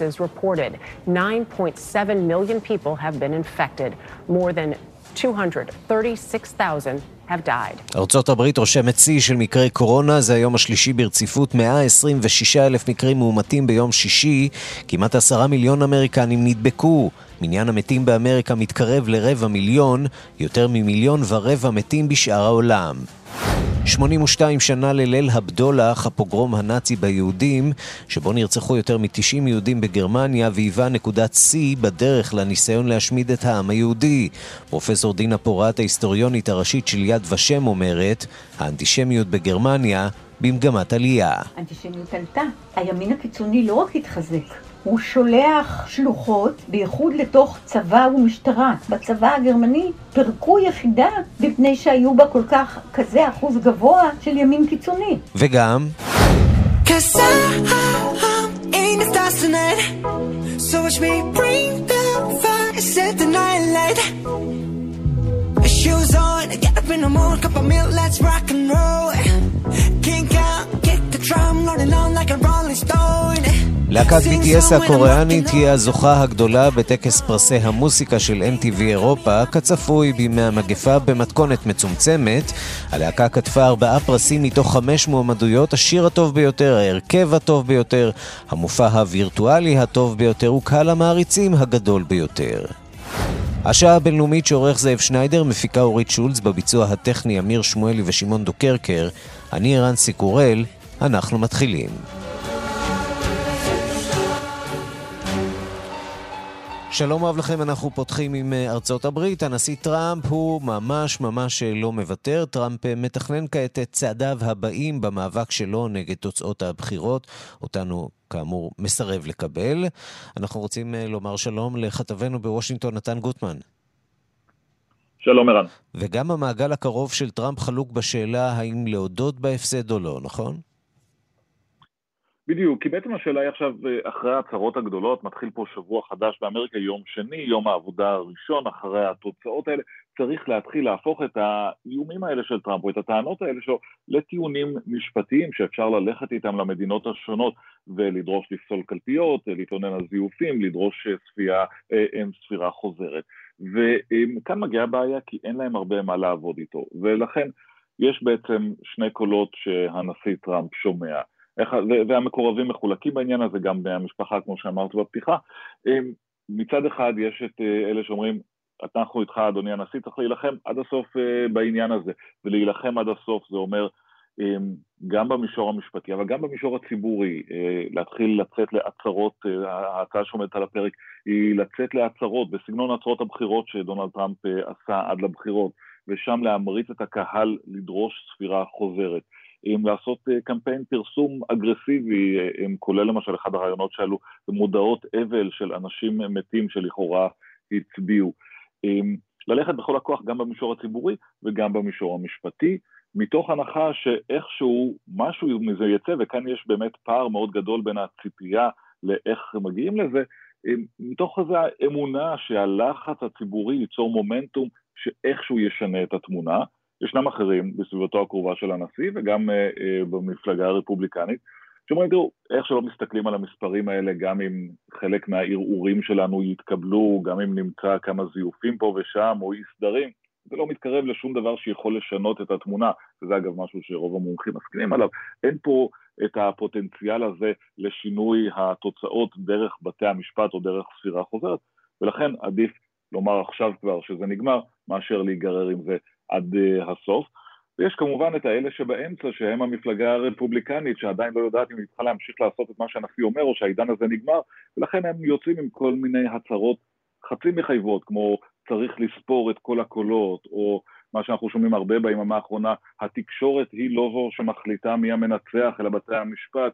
is reported. 9.7 million people have been infected. More than 236,000 have died. ארצות הברית רושמת שיא של מקרי קורונה, זה היום השלישי ברציפות, 126,000 מקרים מאומתים ביום שישי, כמעט 10 מיליון אמריקנים נדבקו. מניין המתים באמריקה מתקרב ל1.25 מיליון, יותר מ1.25 מיליון מתים בשאר העולם. 82 שנה לליל הבדולח, הפוגרום הנאצי ביהודים, שבו נרצחו יותר מ-90 יהודים בגרמניה, והיווה נקודת שיא בדרך לניסיון להשמיד את העם היהודי. פרופסור דינה פורת, ההיסטוריונית הראשית של יד ושם, אומרת, האנטישמיות בגרמניה במגמת עלייה. האנטישמיות עלתה. הימין הקיצוני לא רק התחזק, הוא שולח שלוחות, בייחוד לתוך צבא ומשטרה. בצבא הגרמני פרקו יחידה בפני שהיו בה כל כך כזה אחוז גבוה של ימין קיצוני. וגם shoes on, get up in the morning, cup of milk, let's rock and roll. Kink out, kick the drum, rolling on like a rolling stone. להקת BTS הקוריאנית היא הזוכה הגדולה בטקס פרסי המוסיקה של MTV אירופה, כצפוי בימי המגפה במתכונת מצומצמת. הלהקה כתבה 4 פרסים מתוך 5 מועמדויות, השיר הטוב ביותר, ההרכב הטוב ביותר, המופע הווירטואלי הטוב ביותר וקהל המעריצים הגדול ביותר. השעה הבינלאומית שעורך זאב שניידר, מפיקה אורית שולץ, בביצוע הטכני אמיר שמואלי ושמעון דוקרקר. אני ערן סיקורל, אנחנו מתחילים. שלום אהב לכם, אנחנו פותחים עם ארצות הברית. הנשיא טראמפ הוא ממש לא מוותר. טראמפ מתכנן כעת את צעדיו הבאים במאבק שלו נגד תוצאות הבחירות, אותנו כאמור מסרב לקבל. אנחנו רוצים לומר שלום לכתבנו בוושינגטון נתן גוטמן. שלום ערן. וגם המעגל הקרוב של טראמפ חלוק בשאלה האם להודות בהפסד או לא, נכון? בדיוק, כי בעצם השאלה היא עכשיו, אחרי ההצהרות הגדולות, מתחיל פה שבוע חדש באמריקה, יום שני, יום העבודה הראשון, אחרי התוצאות האלה, צריך להתחיל להפוך את האיומים האלה של טראמפ, או את הטענות האלה שלו, לטיעונים משפטיים שאפשר ללכת איתם למדינות השונות, ולדרוש לפסול קלפיות, להתעונן על זיופים, לדרוש ספירה חוזרת. וכאן מגיעה הבעיה, כי אין להם הרבה מה לעבוד איתו, ולכן יש בעצם 2 קולות שהנשיא טראמפ שומע, והמקורבים מחולקים בעניין הזה, גם מהמשפחה, כמו שאמרת בפתיחה. מצד אחד יש את אלה שאומרים, אנחנו איתך אדוני הנשיא, צריך להילחם עד הסוף בעניין הזה, ולהילחם עד הסוף זה אומר גם במישור המשפטי, אבל גם במישור הציבורי, להתחיל לצאת להצהרות, ההצעה שעומדת על הפרק היא לצאת להצהרות, בסגנון הצהרות הבחירות שדונלד טראמפ עשה עד לבחירות, ושם להמריץ את הקהל לדרוש ספירה חוזרת. עם לעשות קמפיין פרסום אגרסיבי, כולל למשל אחד הרעיונות שעלו, במודעות אבל של אנשים מתים שלכאורה הצביעו. ללכת בכל הכוח גם במישור הציבורי וגם במישור המשפטי, מתוך הנחה שאיכשהו משהו מזה יצא, וכאן יש באמת פער מאוד גדול בין הציפייה לאיך מגיעים לזה, מתוך זה האמונה שהלחץ הציבורי ייצור מומנטום שאיכשהו ישנה את התמונה, ישנם אחרים בסביבתו הקרובה של הנשיא, וגם במפלגה הרפובליקנית, שאומרים, תראו, איך שלא מסתכלים על המספרים האלה, גם אם חלק מהערעורים שלנו יתקבלו, גם אם נמצא כמה זיופים פה ושם, או אי-סדרים, זה לא מתקרב לשום דבר שיכול לשנות את התמונה, וזה אגב משהו שרוב המומחים מסכימים עליו, אין פה את הפוטנציאל הזה לשינוי התוצאות דרך בתי המשפט או דרך ספירה חוזרת, ולכן עדיף לומר עכשיו כבר שזה נגמר, מאשר להיגרר עם זה עד הסוף. ויש כמובן את האלה שבאמצע, שהם המפלגה הרפובליקנית, שעדיין לא יודעת אם היא צריכה להמשיך לעשות את מה שהנשיא אומר, או שהעידן הזה נגמר, ולכן הם יוצאים עם כל מיני הצהרות חצי מחייבות, כמו צריך לספור את כל הקולות, או מה שאנחנו שומעים הרבה ביממה האחרונה, התקשורת היא לא זו שמחליטה מי המנצח, אלא בתי המשפט.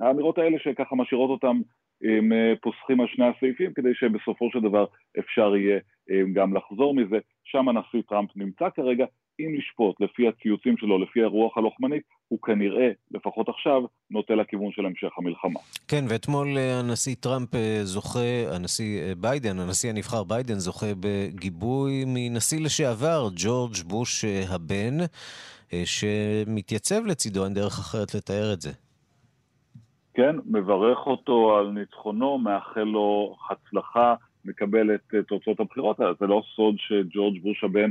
האמירות האלה שככה משאירות אותם, הם פוסחים על 2 הסעיפים, כדי שבסופו של דבר אפשר יהיה גם לחזור מזה. שם הנשיא טראמפ נמצא כרגע, אם לשפוט לפי הציוצים שלו, לפי הרוח הלוחמנית, הוא כנראה, לפחות עכשיו, נוטה לכיוון של המשך המלחמה. כן, ואתמול הנשיא טראמפ זוכה, הנשיא הנבחר ביידן זוכה בגיבוי מנשיא לשעבר, ג'ורג' בוש הבן, שמתייצב לצידו, אין דרך אחרת לתאר את זה. כן, מברך אותו על ניצחונו, מאחל לו הצלחה, מקבל את תוצאות הבחירות. זה לא סוד שג'ורג' בוש הבן,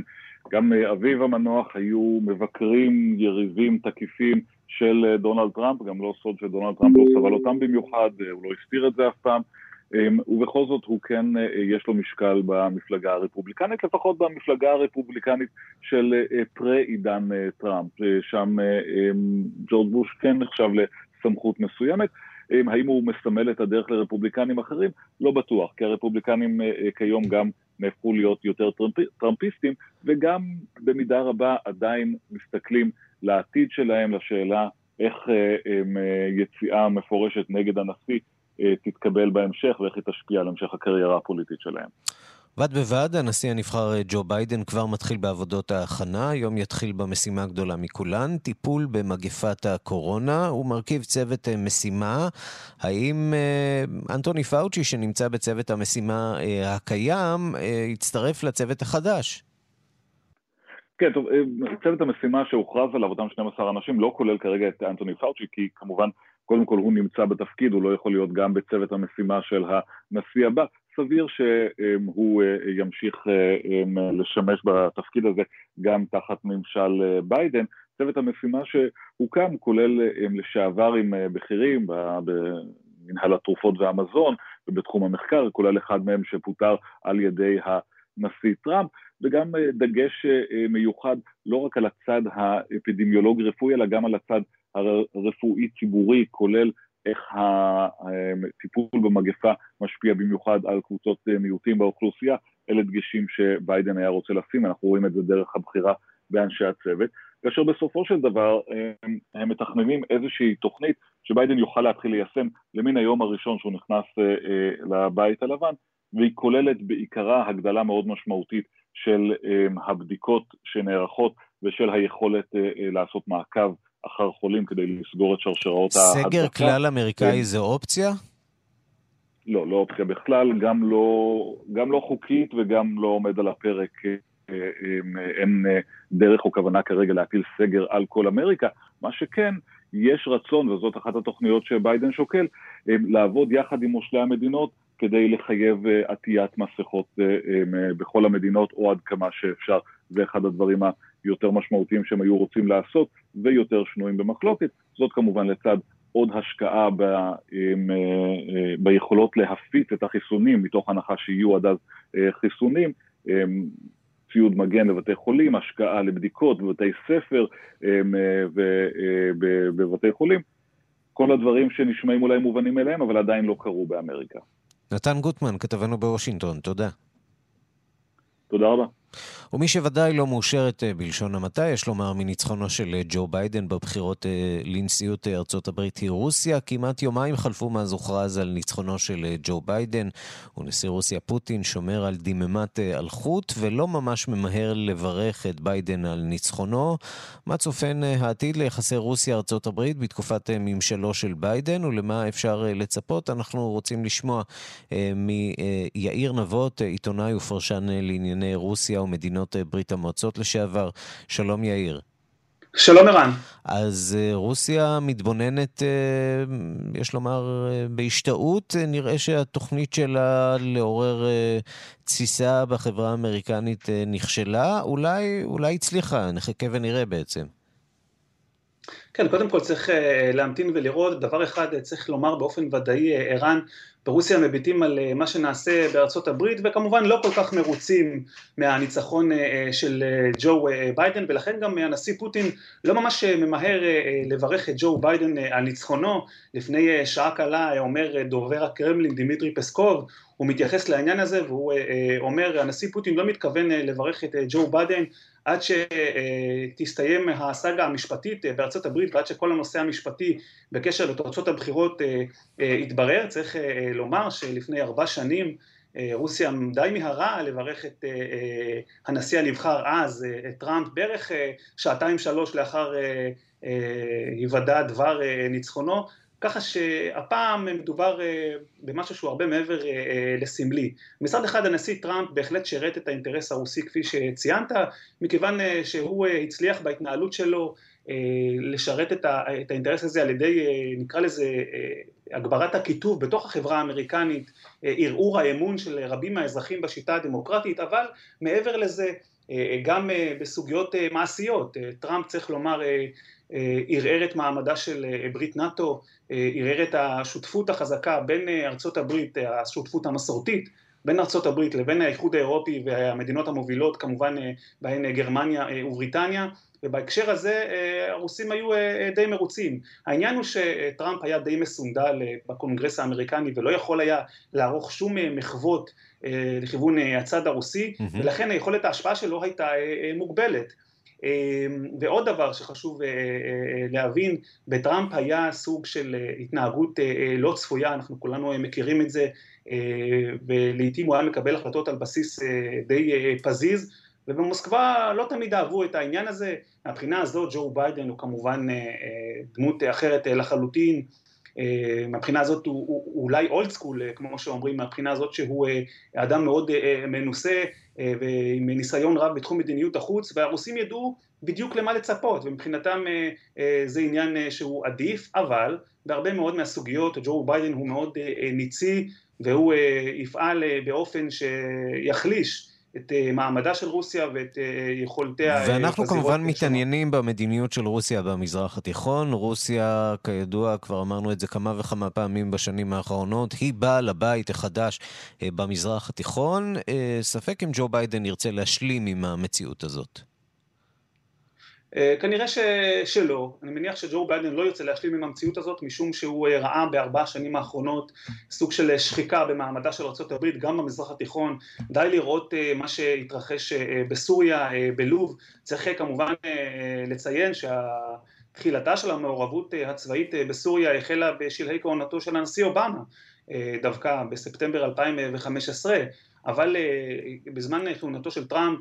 גם אביו המנוח, היו מבקרים, יריבים, תקיפים של דונלד טראמפ. גם לא סוד שדונלד טראמפ לא סבל אותם במיוחד, הוא לא הסתיר את זה אף פעם. ובכל זאת הוא כן, יש לו משקל במפלגה הרפובליקנית, לפחות במפלגה הרפובליקנית של פרה-עידן טראמפ. שם ג'ורג' בוש כן נחשב לסמכות מסוימת. האם הוא מסמל את הדרך לרפובליקנים אחרים? לא בטוח, כי הרפובליקנים כיום גם נהפכו להיות יותר טראמפיסטים, וגם במידה רבה עדיין מסתכלים לעתיד שלהם, לשאלה איך יציאה מפורשת נגד הנשיא תתקבל בהמשך, ואיך היא תשפיע על המשך הקריירה הפוליטית שלהם. ועד בוועד, הנשיא הנבחר ג'ו ביידן כבר מתחיל בעבודות ההכנה, היום יתחיל במשימה הגדולה מכולן, טיפול במגפת הקורונה, הוא מרכיב צוות משימה. האם אנטוני פאוצ'י, שנמצא בצוות המשימה הקיים, יצטרף לצוות החדש? כן, טוב, צוות המשימה שהוכרז עליו, אותם 12 אנשים, לא כולל כרגע את אנטוני פאוצ'י, כי כמובן, קודם כל הוא נמצא בתפקיד, הוא לא יכול להיות גם בצוות המשימה של הנשיא הבא. סביר שהוא ימשיך לשמש בתפקיד הזה גם תחת ממשל ביידן. צוות המשימה שהוקם כולל לשעברים בכירים במנהל התרופות והמזון ובתחום המחקר, כולל אחד מהם שפוטר על ידי הנשיא טראמפ, וגם דגש מיוחד לא רק על הצד האפידמיולוג רפואי, אלא גם על הצד הרפואי ציבורי, כולל איך הטיפול במגפה משפיע במיוחד על קבוצות מיעוטים באוכלוסייה. אלה דגשים שביידן היה רוצה לשים, אנחנו רואים את זה דרך הבחירה באנשי הצוות, כאשר בסופו של דבר הם מתכננים איזושהי תוכנית שביידן יוכל להתחיל ליישם למין היום הראשון שהוא נכנס לבית הלבן, והיא כוללת בעיקרה הגדלה מאוד משמעותית של הבדיקות שנערכות ושל היכולת לעשות מעקב אחר חולים כדי לסגור את שרשראות ההדבקה. סגר כלל אמריקאי זה אופציה? לא, לא אופציה בכלל, גם לא חוקית וגם לא עומד על הפרק. אין דרך או כוונה כרגע להטיל סגר על כל אמריקה. מה שכן, יש רצון, וזאת אחת התוכניות שביידן שוקל, לעבוד יחד עם מושלי המדינות כדי לחייב עטיית מסכות בכל המדינות או עד כמה שאפשר. זה אחד הדברים היותר משמעותיים שהם היו רוצים לעשות, ויותר שנויים במחלוקת. זאת כמובן לצד עוד השקעה ביכולות להפיץ את החיסונים, מתוך הנחה שיהיו עד אז חיסונים, ציוד מגן לבתי חולים, השקעה לבדיקות בבתי ספר ובבתי חולים. כל הדברים שנשמעים אולי מובנים אליהם, אבל עדיין לא קרו באמריקה. נתן גוטמן, כתבנו בוושינגטון, תודה. תודה רבה. ומי שוודאי לא מאושרת בלשון המעטה, יש לומר, מניצחונו של ג'ו ביידן בבחירות לנשיאות ארצות הברית היא רוסיה. כמעט יומיים חלפו מאז הוכרז על ניצחונו של ג'ו ביידן, ונשיא רוסיה פוטין שומר על דממת אלחוט ולא ממש ממהר לברך את ביידן על ניצחונו. מה צופן העתיד ליחסי רוסיה ארצות הברית בתקופת ממשלו של ביידן, ולמה אפשר לצפות? אנחנו רוצים לשמוע מיאיר נבות, עיתונאי ופרשן לענייני רוסיה ומדינות ברית המועצות לשעבר. שלום יאיר. שלום ערן. אז רוסיה מתבוננת, יש לומר, בהשתאות. נראה שהתוכנית שלה לעורר תסיסה בחברה האמריקנית נכשלה, אולי הצליחה, נחכה ונראה בעצם. כן, קודם כל צריך להמתין ולראות. דבר אחד צריך לומר באופן ודאי, ערן, ברוסיה מביטים על מה שנעשה בארצות הברית, וכמובן לא כל כך מרוצים מהניצחון של ג'ו ביידן, ולכן גם הנשיא פוטין לא ממש ממהר לברך את ג'ו ביידן על ניצחונו. לפני שעה קלה אומר דובר הקרמלין דמיטרי פסקוב, הוא מתייחס לעניין הזה, והוא אומר, הנשיא פוטין לא מתכוון לברך את ג'ו ביידן, עד שתסתיים הסאגה המשפטית בארצות הברית, ועד שכל הנושא המשפטי בקשר לתוצאות הבחירות התברר. צריך לומר שלפני 4 שנים רוסיה די מהרה לברך את הנשיא הנבחר אז, טראמפ, בערך 2-3 לאחר היוודע דבר ניצחונו, ככה שהפעם מדובר במשהו שהוא הרבה מעבר לסמלי. מצד אחד הנשיא טראמפ בהחלט שירת את האינטרס הרוסי כפי שציינת, מכיוון שהוא הצליח בהתנהלות שלו לשרת את האינטרס הזה על ידי, נקרא לזה, הגברת הכיתוב בתוך החברה האמריקנית, ערעור האמון של רבים מהאזרחים בשיטה הדמוקרטית, אבל מעבר לזה, גם בסוגיות מעשיות, טראמפ צריך לומר ערער את מעמדה של ברית נאטו, ערער את השותפות החזקה בין ארצות הברית, השותפות המסורתית, בין ארצות הברית לבין האיחוד האירופי והמדינות המובילות, כמובן בהן גרמניה ובריטניה, ובהקשר הזה הרוסים היו די מרוצים. העניין הוא שטראמפ היה די מסונדל בקונגרס האמריקני, ולא יכול היה לערוך שום מחוות לכיוון הצד הרוסי, ולכן היכולת ההשפעה שלו הייתה מוגבלת. ועוד דבר שחשוב להבין, בטראמפ היה סוג של התנהגות לא צפויה, אנחנו כולנו מכירים את זה, ולעיתים הוא היה מקבל החלטות על בסיס די פזיז, ובמוסקבה לא תמיד אהבו את העניין הזה. מהבחינה הזאת ג'ו ביידן הוא כמובן דמות אחרת לחלוטין, מהבחינה הזאת הוא אולי אולד סקול, כמו שאומרים, מהבחינה הזאת שהוא אדם מאוד מנוסה ועם ניסיון רב בתחום מדיניות החוץ, והרוסים ידעו בדיוק למה לצפות, ומבחינתם זה עניין שהוא עדיף, אבל בהרבה מאוד מהסוגיות ג'ו ביידן הוא מאוד ניצי, והוא יפעל באופן שיחליש את מעמדה של רוסיה ואת יכולתיה. ואנחנו כמובן מתעניינים במדיניות של רוסיה במזרח התיכון. רוסיה, כידוע, כבר אמרנו את זה כמה וכמה פעמים בשנים האחרונות, היא באה לבית החדש במזרח התיכון. ספק אם ג'ו ביידן ירצה להשלים עם המציאות הזאת. כנראה שלא. אני מניח שג'ו ביידן לא יוצא להשלים עם המציאות הזאת, משום שהוא ראה בארבע השנים האחרונות סוג של שחיקה במעמדה של ארצות הברית, גם במזרח התיכון. די לראות מה שהתרחש בסוריה, בלוב. צריך כמובן לציין שהתחילתה של המעורבות הצבאית בסוריה החלה בשלהי כהונתו של הנשיא אובמה, דווקא בספטמבר 2015, אבל בזמן כהונתו של טראמפ,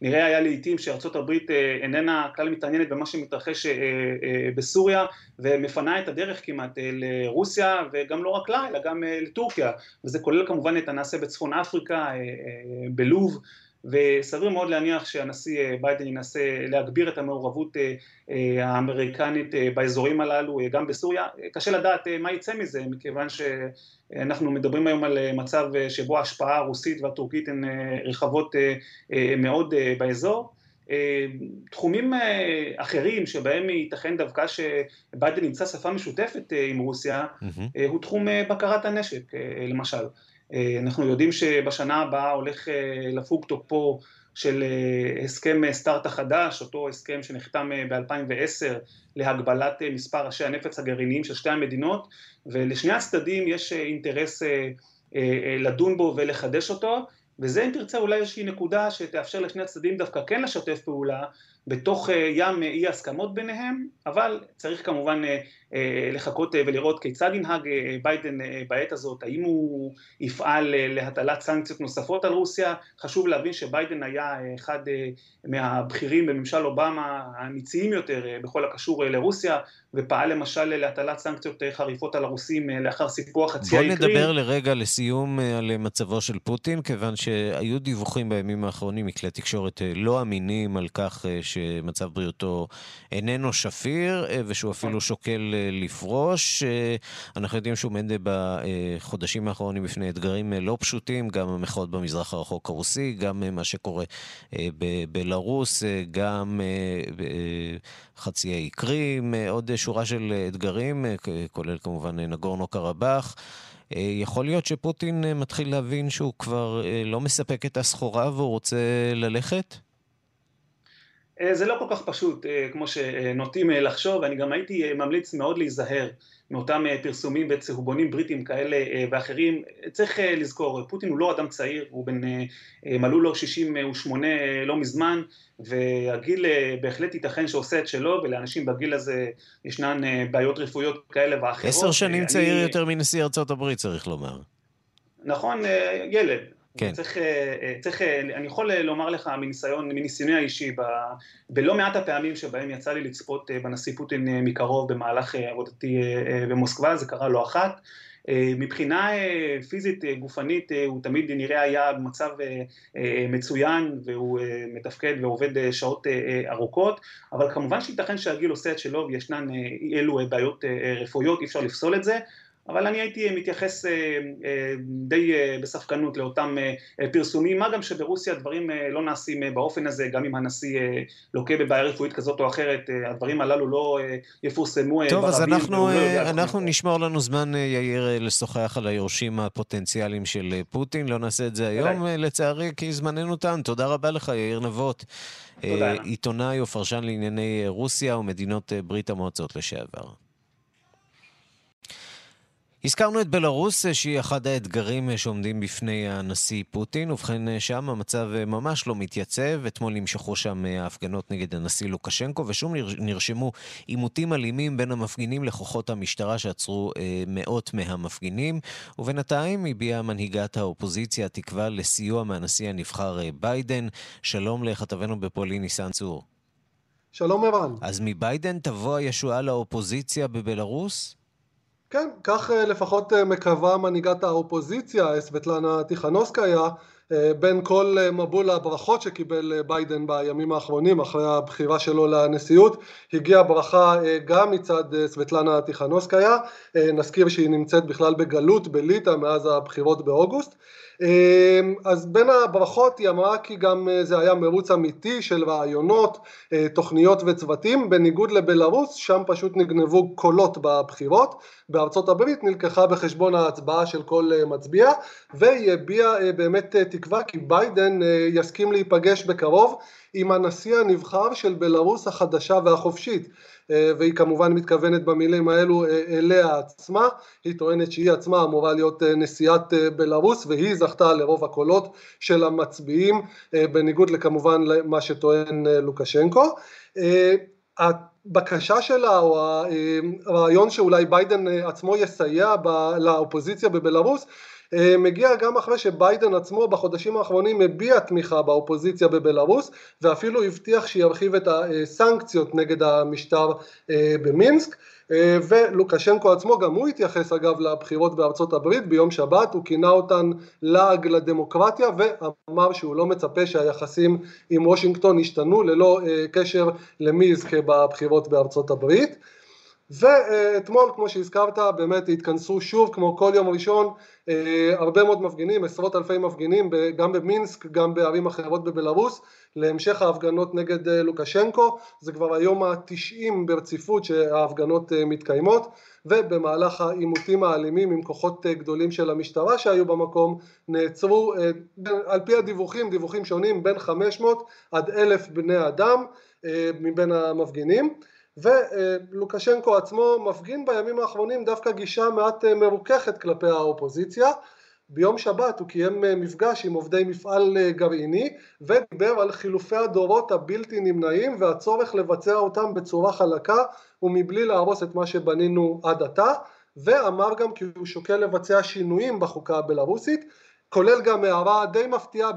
נראה היה לעיתים שארצות הברית איננה כלל מתעניינת במה שמתרחש בסוריה, ומפנה את הדרך כמעט לרוסיה, וגם לא רק לה, אלא גם לטורקיה. וזה כולל כמובן את הנעשה בצפון אפריקה, בלוב, וסביר מאוד להניח שהנשיא ביידן ינסה להגביר את המעורבות האמריקנית באזורים הללו, גם בסוריה. קשה לדעת מה יצא מזה, מכיוון שאנחנו מדברים היום על מצב שבו ההשפעה הרוסית והטורקית הן רחבות מאוד באזור. תחומים אחרים שבהם ייתכן דווקא שביידן נמצא שפה משותפת עם רוסיה, הוא תחום בקרת הנשק, למשל. אנחנו יודעים שבשנה הבאה הולך לפוג תוקפו של הסכם סטארט החדש, אותו הסכם שנחתם ב-2010 להגבלת מספר ראשי הנפץ הגרעיניים של שתי המדינות, ולשני הצדדים יש אינטרס לדון בו ולחדש אותו, וזה אם תרצה אולי איזושהי נקודה שתאפשר לשני הצדדים דווקא כן לשתף פעולה, בתוך ים אי הסכמות ביניהם, אבל צריך כמובן לחכות ולראות כיצד ינהג ביידן בעת הזאת, האם הוא יפעל להטלת סנקציות נוספות על רוסיה. חשוב להבין שביידן היה אחד מהבכירים בממשל אובמה הניציים יותר בכל הקשור לרוסיה, ופעל למשל להטלת סנקציות חריפות על הרוסים לאחר סיפוח חצי האי קרים. בוא נדבר לרגע לסיום על מצבו של פוטין, כיוון שהיו דיווחים בימים האחרונים מכלי תקשורת לא אמינים על כך שמצב בריאותו איננו שפיר, ושהוא אפילו שוקל לפרוש. אנחנו יודעים שהוא עומד בחודשים האחרונים בפני אתגרים לא פשוטים, גם המחאות במזרח הרחוק הרוסי, גם מה שקורה בבלרוס, גם חצי האי קרים, עוד שורה של אתגרים, כולל כמובן נגורנו קרבאך. יכול להיות שפוטין מתחיל להבין שהוא כבר לא מספק את הסחורה והוא רוצה ללכת? זה לא כל כך פשוט, כמו שנוטים לחשוב. אני גם הייתי ממליץ מאוד להיזהר מאותם פרסומים וצהובונים בריטים כאלה ואחרים. צריך לזכור, פוטין הוא לא אדם צעיר, הוא מלאו לו 68 לא מזמן, והגיל בהחלט ייתכן שעושה את שלו, ולאנשים בגיל הזה ישנן בעיות רפואיות כאלה ואחרות. 10 שנים צעיר יותר מנשיא ארצות הברית, צריך לומר. נכון, ילד. כן. אני יכול לומר לך מניסיוני האישי, בלא מעט הפעמים שבהם יצא לי לצפות בנשיא פוטין מקרוב במהלך עבודתי במוסקבה, זה קרה לא אחת, מבחינה פיזית גופנית הוא תמיד נראה היה במצב מצוין, והוא מתפקד ועובד שעות ארוכות, אבל כמובן שייתכן שהגיל עושה את שלו וישנן אלו בעיות רפואיות, אי אפשר לפסול את זה, אבל אני הייתי מתייחס די בספקנות לאותם פרסומים, מה גם שברוסיה הדברים לא נעשים באופן הזה, גם אם הנשיא לוקה בבעיה רפואית כזאת או אחרת, הדברים הללו לא יפורסמו ברבים. טוב, אז אנחנו נשמור לנו זמן, יאיר, לשוחח על היורשים הפוטנציאליים של פוטין, לא נעשה את זה היום, לצערי, כי זמננו תם. תודה רבה לך, יאיר נבות, עיתונאי ופרשן לענייני רוסיה ומדינות ברית המועצות לשעבר. הזכרנו את בלרוס, שהיא אחד האתגרים שעומדים בפני הנשיא פוטין, ובכן שם המצב ממש לא מתייצב, אתמול נמשכו שם ההפגנות נגד הנשיא לוקשנקו, ושום נרשמו עימותים אלימים בין המפגינים לכוחות המשטרה שעצרו מאות מהמפגינים, ובינתיים הביעה מנהיגת האופוזיציה תקווה לסיוע מהנשיא הנבחר ביידן. שלום לכתבנו בפולין ניסן צור. שלום ערן. אז מביידן תבוא הישועה לאופוזיציה בבלרוס? כן, כך לפחות מקווה מנהיגת האופוזיציה, סבטלנה טיכנובסקיה, בין כל מבול הברכות שקיבל ביידן בימים האחרונים, אחרי הבחירה שלו לנשיאות, הגיעה ברכה גם מצד סבטלנה טיכנובסקיה, נזכיר שהיא נמצאת בכלל בגלות בליטא מאז הבחירות באוגוסט, אז בין הברכות היא אמרה כי גם זה היה מרוץ אמיתי של רעיונות, תוכניות וצוותים, בניגוד לבלרוס, שם פשוט נגנבו קולות בבחירות, בארצות הברית נלקחה בחשבון ההצבעה של כל מצביע, והיא הביעה באמת תקווה כי ביידן יסכים להיפגש בקרוב עם הנשיא הנבחר של בלרוס החדשה והחופשית, והיא כמובן מתכוונת במילים האלו אליה עצמה, היא טוענת שהיא עצמה אמורה להיות נשיאת בלרוס, והיא זכתה לרוב הקולות של המצביעים, בניגוד לכמובן למה שטוען לוקשנקו. הבקשה שלה או הרעיון שאולי ביידן עצמו יסייע לאופוזיציה בבלרוס, מגיע גם אחרי שביידן עצמו בחודשים האחרונים הביע תמיכה באופוזיציה בבלרוס, ואפילו הבטיח שירחיב את הסנקציות נגד המשטר במינסק, ולוקשנקו עצמו גם הוא התייחס אגב לבחירות בארצות הברית ביום שבת, הוא כינה אותן לעג לדמוקרטיה, ואמר שהוא לא מצפה שהיחסים עם וושינגטון השתנו ללא קשר למי יזכה בבחירות בארצות הברית. ואתמול, כמו שהזכרת, באמת התכנסו שוב, כמו כל יום ראשון, הרבה מאוד מפגינים, עשרות אלפי מפגינים, גם במינסק, גם בערים אחרות בבלרוס, להמשך ההפגנות נגד לוקשנקו. זה כבר היום ה-90 ברציפות שההפגנות מתקיימות, ובמהלך העימותים האלימים עם כוחות גדולים של המשטרה שהיו במקום, נעצרו, על פי הדיווחים, דיווחים שונים, בין 500 עד 1,000 בני אדם מבין המפגינים. ולוקשנקו עצמו מפגין בימים האחרונים דווקא גישה מעט מרוככת כלפי האופוזיציה. ביום שבת הוא קיים מפגש עם עובדי מפעל גרעיני, ודיבר על חילופי הדורות הבלתי נמנעים והצורך לבצע אותם בצורה חלקה ומבלי להרוס את מה שבנינו עד עתה, ואמר גם כי הוא שוקל לבצע שינויים בחוקה הבלרוסית, כולל גם הערה די מפתיעה,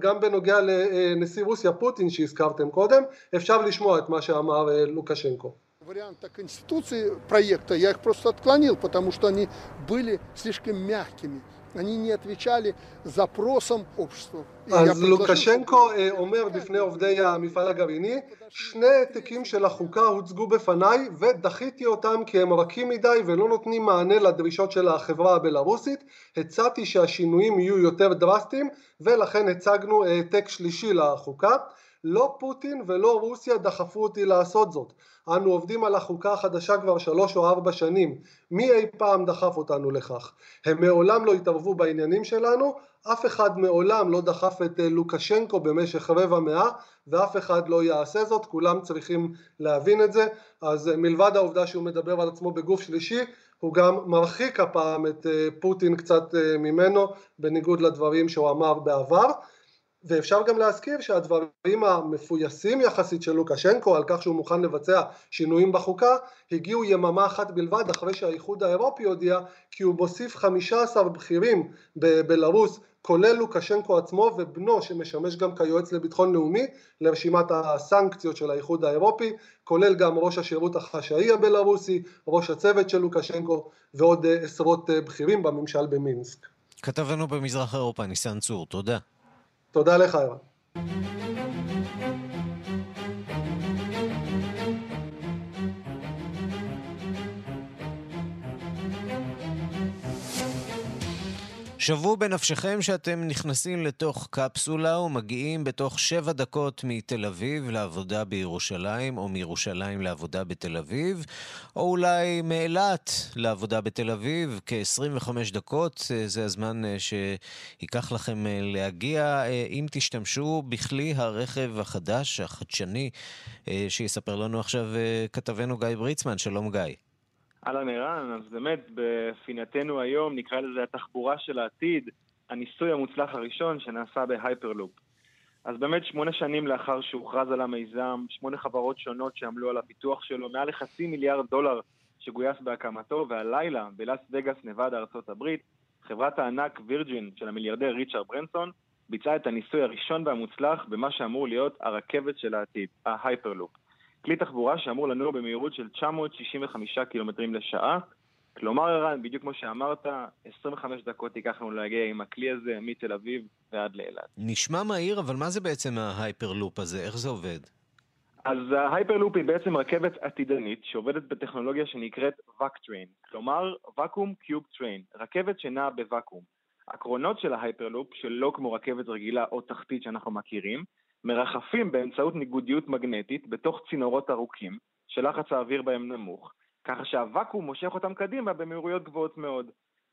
גם בנוגע לנשיא רוסיה פוטין שהזכרתם קודם, אפשר לשמוע את מה שאמר לוקשנקו. Варианта конституции проекта я их просто отклонил, потому что они были слишком мягкими. אני не отвечали запросам общества. אז לוקשנקו אומר בפני עובדי המפעל הגרעיני, שני העתקים של החוקה הוצגו בפניי ודחיתי אותם כי הם רכים מדי ולא נותנים מענה לדרישות של החברה הבלרוסית, הצעתי שהשינויים יהיו יותר דרסטיים ולכן הצגנו העתק שלישי לחוקה. לא פוטין ולא רוסיה דחפו אותי לעשות זאת. אנו עובדים על החוקה החדשה כבר 3 או 4 שנים. מי אי פעם דחף אותנו לכך? הם מעולם לא התערבו בעניינים שלנו, אף אחד מעולם לא דחף את לוקשנקו במשך 1/4 מאה, ואף אחד לא יעשה זאת, כולם צריכים להבין את זה. אז מלבד העובדה שהוא מדבר על עצמו בגוף שלישי, הוא גם מרחיק הפעם את פוטין קצת ממנו, בניגוד לדברים שהוא אמר בעבר. ואפשר גם להזכיר שהדברים המפויסים יחסית של לוקשנקו על כך שהוא מוכן לבצע שינויים בחוקה הגיעו יממה אחת בלבד אחרי שהאיחוד האירופי הודיע כי הוא מוסיף 15 בכירים בבלרוס כולל לוקשנקו עצמו ובנו שמשמש גם כיועץ לביטחון לאומי לרשימת הסנקציות של האיחוד האירופי, כולל גם ראש השירות החשאי הבלרוסי, ראש הצוות של לוקשנקו ועוד עשרות בכירים בממשל במינסק. כתב לנו במזרח אירופה ניסן צור, תודה. תודה לך, ערן. שבו בנפשכם שאתם נכנסים לתוך קפסולה ומגיעים בתוך 7 דקות מתל אביב לעבודה בירושלים, או מירושלים לעבודה בתל אביב, או אולי מאילת לעבודה בתל אביב, כ-25 דקות, זה הזמן שיקח לכם להגיע, אם תשתמשו בכלי הרכב החדש, החדשני, שיספר לנו עכשיו כתבנו גיא בריצמן, שלום גיא. אהלן ערן, אז באמת בפינתנו היום נקרא לזה התחבורה של העתיד, הניסוי המוצלח הראשון שנעשה בהייפרלופ. אז באמת 8 שנים לאחר שהוכרז על המיזם, 8 חברות שונות שעמלו על הפיתוח שלו, מעל $0.5 מיליארד שגויס בהקמתו, והלילה בלאס וגאס נבדה ארצות הברית, חברת הענק וירג'ין של המיליארדר ריצ'רד ברנסון, ביצעה את הניסוי הראשון והמוצלח במה שאמור להיות הרכבת של העתיד, ההייפרלופ. כלי תחבורה שאמור לנוע במהירות של 965 קילומטרים לשעה. כלומר, ערן, בדיוק כמו שאמרת, 25 דקות ייקחנו להגיע עם הכלי הזה מתל אביב ועד לאילת. נשמע מהיר, אבל מה זה בעצם ההייפרלופ הזה? איך זה עובד? אז ההייפרלופ היא בעצם רכבת עתידנית שעובדת בטכנולוגיה שנקראת וקטריין. כלומר, וקום קיוב טריין, רכבת שנעה בווקום. הקרונות של ההייפרלופ, שלא כמו רכבת רגילה או תחתית שאנחנו מכירים, מרחפים באמצעות ניגודיות מגנטית בתוך צינורות ארוכים שלחץ האוויר בהם נמוך, ככה שהוואקום מושך אותם קדימה במהירויות גבוהות מאוד.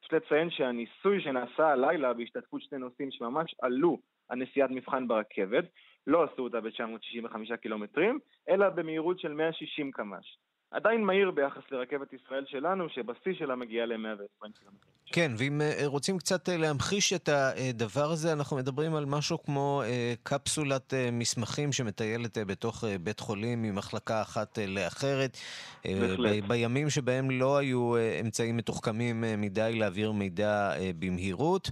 יש לציין שהניסוי שנעשה הלילה בהשתתפות 2 נוסעים שממש עלו על נסיעת מבחן ברכבת, לא עשו אותה ב-965 קילומטרים, אלא במהירות של 160 קמ"ש. עדיין מהיר ביחס לרכבת ישראל שלנו, שבשיא שלה מגיעה ל-120 קילומטרים. כן, ואם רוצים קצת להמחיש את הדבר הזה, אנחנו מדברים על משהו כמו קפסולת מסמכים שמטיילת בתוך בית חולים ממחלקה אחת לאחרת. בימים שבהם לא היו אמצעים מתוחכמים מדי להעביר מידע במהירות.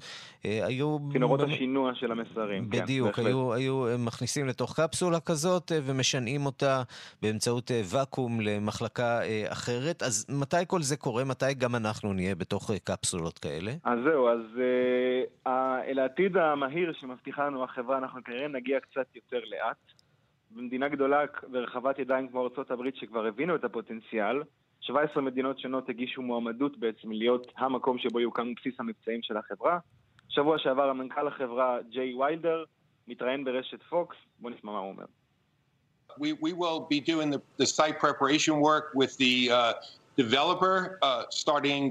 צינורות השינוע של המסרים. בדיוק, היו מכניסים לתוך קפסולה כזאת ומשנעים אותה באמצעות וקום למחלקה אחרת. אז מתי כל זה קורה? מתי גם אנחנו נהיה בתוך קפסולה? כאלה. אז זהו, אז אל העתיד המהיר שמבטיחה לנו החברה, אנחנו כנראה נגיע קצת יותר לאט. במדינה גדולה ורחבת ידיים כמו ארצות הברית שכבר הבינו את הפוטנציאל, 17 מדינות שונות הגישו מועמדות בעצם להיות המקום שבו יוקם בסיס המבצעים של החברה. שבוע שעבר המנכ"ל החברה ג'יי ויילדר מתראיין ברשת פוקס, בוא נשמע מה הוא אומר. We will be doing the site preparation work with the developer starting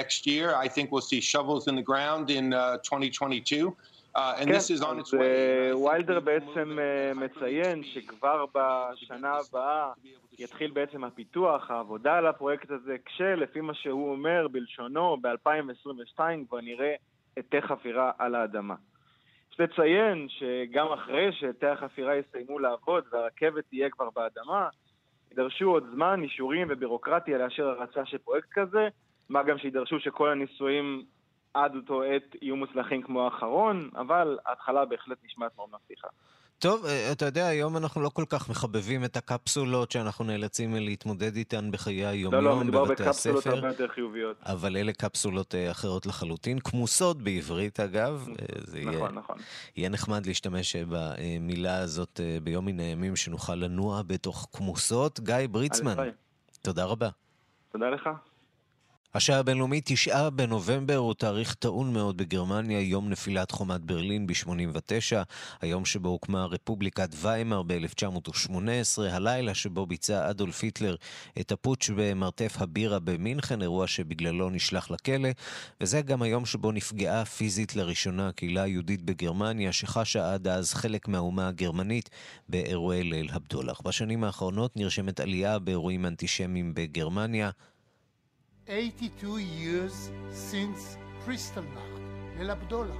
next year. I think we'll see shovels in the ground in 2022 and this is on its way. ויילדר בעצם מציין שכבר בשנה הבאה יתחיל בעצם הפיתוח, העבודה על הפרויקט הזה, כשלפי מה שהוא אומר בלשונו ב-2022 כבר נראה היטי חפירה על האדמה. יש לציין שגם אחרי שהיטי החפירה יסיימו לעבוד והרכבת תהיה כבר באדמה, ידרשו עוד זמן, אישורים ובירוקרטיה לאשר הרצה של פרויקט כזה, מה גם שידרשו שכל הניסויים עד אותו עת יהיו מוצלחים כמו האחרון, אבל ההתחלה בהחלט נשמעת מאוד מבטיחה. טוב, אתה יודע, היום אנחנו לא כל כך מחבבים את הקפסולות שאנחנו נאלצים להתמודד איתן בחיי היומיום, לא, מדובר בקפסולות הרבה יותר חיוביות. אבל אלה קפסולות אחרות לחלוטין, כמוסות בעברית אגב, זה יהיה נחמד להשתמש במילה הזאת ביום מן הימים שנוכל לנוע בתוך כמוסות. גיא בריצמן, תודה רבה. תודה לך. השעה הבינלאומית, 9 בנובמבר, הוא תאריך טעון מאוד בגרמניה, יום נפילת חומת ברלין ב-89, היום שבו הוקמה רפובליקת ויימר ב-1918, הלילה שבו ביצע אדולף היטלר את הפוטש במרתף הבירה במינכן, אירוע שבגללו נשלח לכלא, וזה גם היום שבו נפגעה פיזית לראשונה הקהילה היהודית בגרמניה, שחשה עד אז חלק מהאומה הגרמנית באירועי ליל הבדולח. בשנים האחרונות נרשמת עלייה באירועים אנטישמיים בגרמניה, 82 years since Kristallnacht, ליל הבדולח.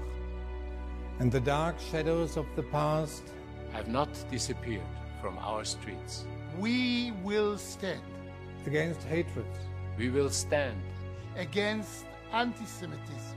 And the dark shadows of the past have not disappeared from our streets. We will stand against hatred. We will stand against anti-Semitism.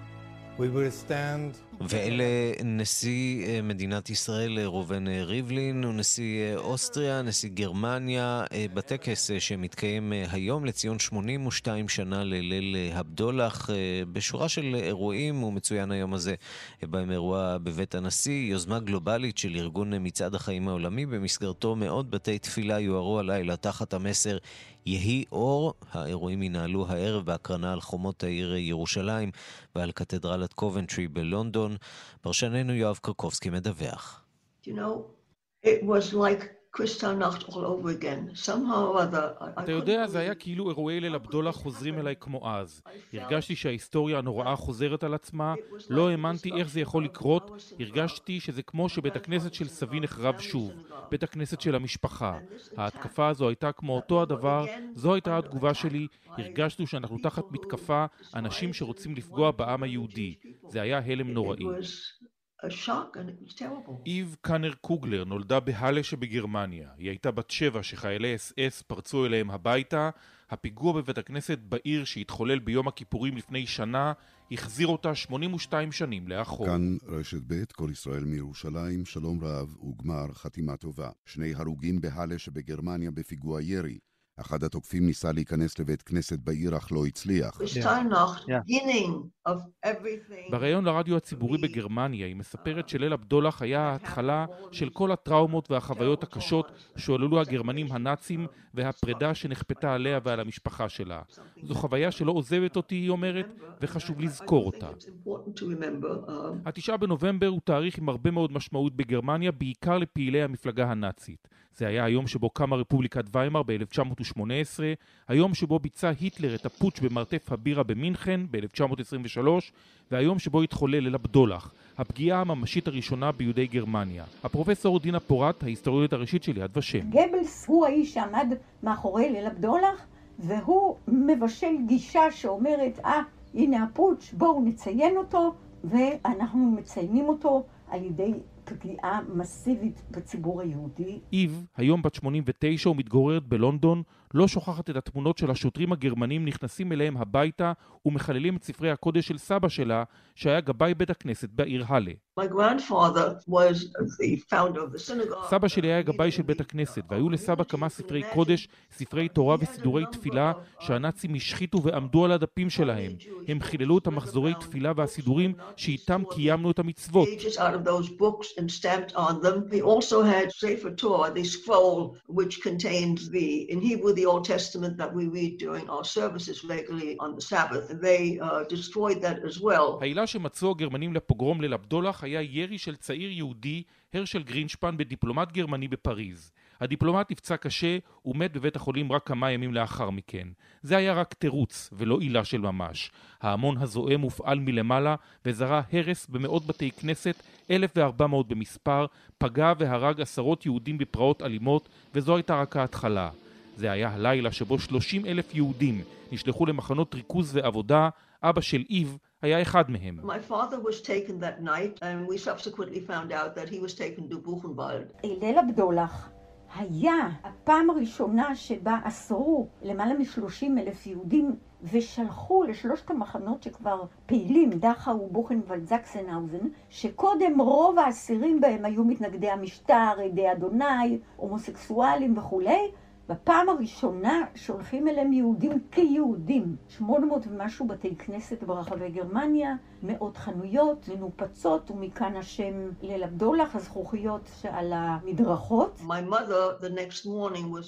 We will stand. ואלה נשיא מדינת ישראל ראובן ריבלין, נשיא אוסטריה, נשיא גרמניה, בטקס שמתקיים היום לציון 82 שנה לליל הבדולח. בשורה של אירועים הוא מצוין היום הזה בהם אירוע בבית הנשיא, יוזמה גלובלית של ארגון מצעד החיים העולמי, במסגרתו מאות בתי תפילה יוארו הלילה תחת המסר יהי אור. האירועים ינהלו הערב בהקרנה על חומות העיר ירושלים ועל קתדרלת קובנטרי בלונדון. פרשננו יואב קוקובסקי מדווח. You know, it was like Kristallnacht all over again. Somehow other. אתה יודע, זה היה כאילו אירועי ליל הבדולח חוזרים אליי כמו אז. הרגשתי שההיסטוריה הנוראה חוזרת על עצמה, לא האמנתי איך זה יכול לקרות, הרגשתי שזה כמו שבית הכנסת של סבי נחרב שוב, בית הכנסת של המשפחה. ההתקפה הזו הייתה כמו אותו הדבר, זו הייתה התגובה שלי, הרגשנו שאנחנו תחת מתקפה, אנשים שרוצים לפגוע בעם היהודי. זה היה הלם נוראי. איב קאנר קוגלר נולדה בהלה שבגרמניה. היא הייתה בת 7 שחיילי אס-אס פרצו אליהם הביתה. הפיגוע בבית הכנסת בעיר שהתחולל ביום הכיפורים לפני שנה החזיר אותה 82 שנים לאחור. כאן רשת ב', כל ישראל מירושלים, שלום רב וגמר חתימה טובה. 2 הרוגים בהלה שבגרמניה בפיגוע ירי. אחד התוקפים ניסה להיכנס לבית כנסת בעיר אך לא הצליח. בראיון לרדיו הציבורי בגרמניה היא מספרת שליל הבדולח היה ההתחלה של כל הטראומות והחוויות הקשות שעוללו הגרמנים הנאצים והפרידה שנחפתה עליה ועל המשפחה שלה. זו חוויה שלא עוזבת אותי, היא אומרת, וחשוב לזכור אותה. 9 בנובמבר הוא תאריך עם הרבה מאוד משמעות בגרמניה, בעיקר לפעילי המפלגה הנאצית. זה היה היום שבו קמה רפובליקת ויימאר ב-1918, היום שבו ביצע היטלר את הפוטש במרתף הבירה במינכן ב-1923, והיום שבו התחולל ליל הבדולח, הפגיעה הממשית הראשונה ביהודי גרמניה. הפרופסור דינה פורת, ההיסטוריונית הראשית של יד ושם. גבלס הוא האיש שעמד מאחורי ליל הבדולח, והוא מבשל גישה שאומרת, הנה הפוטש, בואו נציין אותו, ואנחנו מציינים אותו על ידי פגיעה מסיבית בציבור היהודי. איב, היום בת 89 ומתגוררת בלונדון, לא שוכחת את התמונות של השוטרים הגרמנים נכנסים אליהם הביתה ומחללים את ספרי הקודש של סבא שלה, שהיה גבאי בית הכנסת בעיר הלה. סבא שלי היה גבאי של בית הכנסת, והיו לסבא כמה ספרי קודש, ספרי תורה וסידורי תפילה שהנאצים השחיתו ועמדו על הדפים שלהם. הם חיללו את המחזורי תפילה והסידורים שאיתם קיימנו את המצוות. The Old Testament that we read during our services regularly on the Sabbath, and they destroyed that as well. העילה שמצאו הגרמנים לפוגרום ליל הבדולח היה ירי של צעיר יהודי, הרשל גרינשפן, בדיפלומט גרמני בפריז. הדיפלומט נפצע קשה ומת בבית החולים רק כמה ימים לאחר מכן. זה היה רק תירוץ ולא עילה של ממש. ההמון הזועם הופעל מלמעלה וזרע הרס במאות בתי כנסת, 1400 במספר, פגע והרג עשרות יהודים בפרעות אלימות, וזו הייתה רק ההתחלה. זה היה הלילה שבו 30,000 יהודים נשלחו למחנות ריכוז ועבודה. אבא של איב היה אחד מהם. My father was taken that night and we subsequently found out that he was taken to Buchenwald. ליל הבדולח היה הפעם הראשונה שבה אסרו למעלה מ-30,000 יהודים ושלחו לשלושת המחנות שכבר פעילים, דחאו, בוכנוולד, זקסנהאוזן, שקודם רוב האסירים בהם היו מתנגדי המשטר, עדי אדוני, הומוסקסואלים וכולי. בפעם הראשונה שולחים אליהם יהודים כיהודים. 800 ומשהו בתי כנסת ברחבי גרמניה, מאות חנויות מנופצות, ומכאן השם ליל הבדולח, הזכוכיות שעל המדרכות.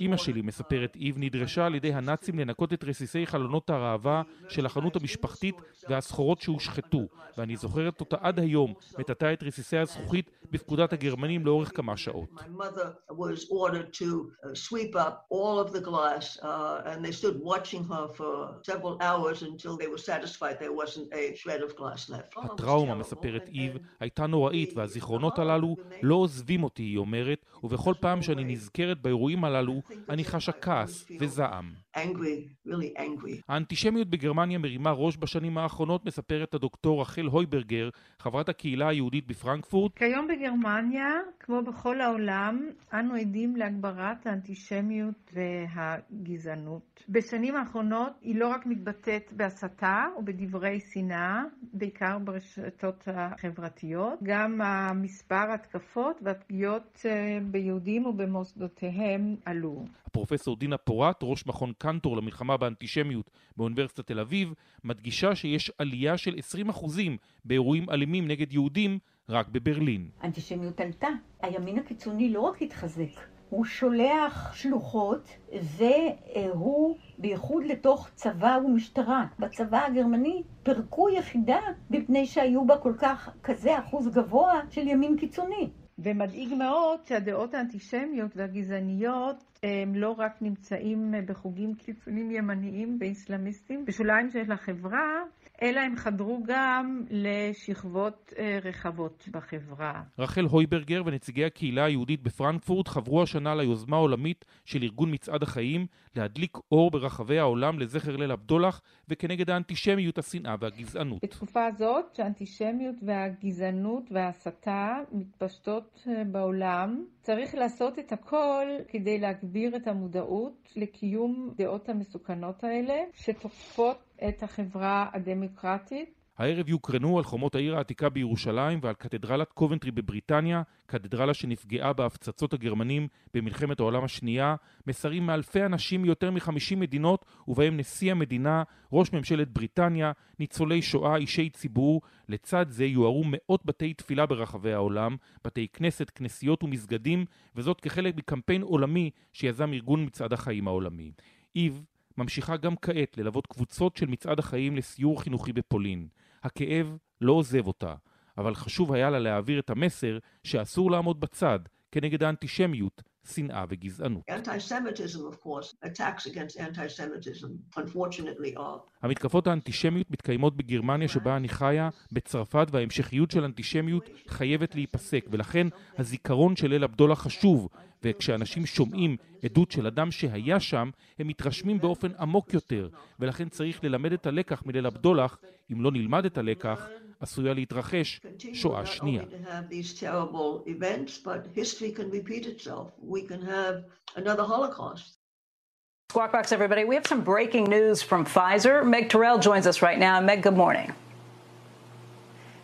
אמא שלי, מספרת איב, נדרשה על ידי הנאצים לנקות את רסיסי חלונות הראווה של החנות המשפחתית והסחורות שהושחתו, ואני זוכרת אותה עד היום מטאטה את רסיסי הזכוכית בפקודת הגרמנים לאורך כמה שעות. all of the glass and they stood watching her for several hours until they were satisfied there wasn't a shred of glass left. הטראומה, מספרת איב, הייתה נוראית והזיכרונות הללו לא עוזבים אותי, היא אומרת, ובכל פעם שאני נזכרת באירועים הללו אני חשה כעס וזעם. really angry. האנטישמיות בגרמניה מרימה ראש בשנים האחרונות, מספרת הדוקטור רחל הויברגר, חברת הקהילה היהודית בפרנקפורט. כיום בגרמניה, כמו בכל העולם, אנו עדים להגברת האנטישמיות והגזענות. בשנים האחרונות היא לא רק מתבטאת בהסתה ובדברי שנאה, בעיקר ברשתות החברתיות, גם המספר התקפות והפגיעות ביהודים ובמוסדותיהם עלו. הפרופסור דינה פורת, ראש מכון קנטור למלחמה באנטישמיות באוניברסיטת תל אביב, מדגישה שיש עלייה של 20% באירועים אלימים נגד יהודים רק בברלין. אנטישמיות עלתה. הימין הקיצוני לא רק התחזק, הוא שולח שלוחות, והוא בייחוד לתוך צבא ומשטרה. בצבא הגרמני פרקו יחידה בפני שהיו בה כל כך כזה אחוז גבוה של ימין קיצוני. ומדאיג מאוד שהדעות האנטישמיות והגזעניות הם לא רק נמצאים בחוגים קיצוניים ימניים ואיסלאמיסטים בשוליים של החברה, אלא הם חדרו גם לשכבות רחבות בחברה. רחל הויברגר ונציגי הקהילה היהודית בפרנקפורט חברו השנה ליוזמה עולמית של ארגון מצעד החיים להדליק אור ברחבי העולם לזכר ליל הבדולח וכנגד האנטישמיות, השנאה והגזענות. בתקופה הזאת שהאנטישמיות והגזענות וההסתה מתפשטות בעולם, צריך לעשות את הכל כדי להגביר את המודעות לקיום דעות המסוכנות האלה שתוקפות את החברה הדמוקרטית. הערב יוקרנו על חומות העיר העתיקה בירושלים ועל קתדרלת קובנטרי בבריטניה, קתדרלה שנפגעה בהפצצות הגרמנים במלחמת העולם השנייה, מסרים מאלפי אנשים מיותר מ-50 מדינות, ובהם נשיא המדינה, ראש ממשלת בריטניה, ניצולי שואה, אישי ציבור. לצד זה יוארו מאות בתי תפילה ברחבי העולם, בתי כנסת, כנסיות ומסגדים, וזאת כחלק בקמפיין עולמי שיזם ארגון מצעד החיים העולמי. איב ממשיכה גם כעת ללוות קבוצות של מצעד החיים לסיור חינוכי בפולין. הכאב לא עוזב אותה, אבל חשוב היה לה להעביר את המסר שאסור לעמוד בצד כנגד האנטישמיות, שנאה וגזענות. Anti-Semitism, of course, attacks against anti-Semitism, unfortunately all. המתקפות האנטישמיות מתקיימות בגרמניה שבה אני חיה, בצרפת, וההמשכיות של אנטישמיות חייבת להיפסק, ולכן הזיכרון של ליל הבדולח חשוב, וכשאנשים שומעים עדות של אדם שהיה שם, הם מתרשמים באופן עמוק יותר, ולכן צריך ללמד את הלקח מליל הבדולח. אם לא נלמד את הלקח, עשויה להתרחש שואה שנייה. Squawk Box, everybody. We have some breaking news from Pfizer. Meg Terrell joins us right now. Meg, good morning.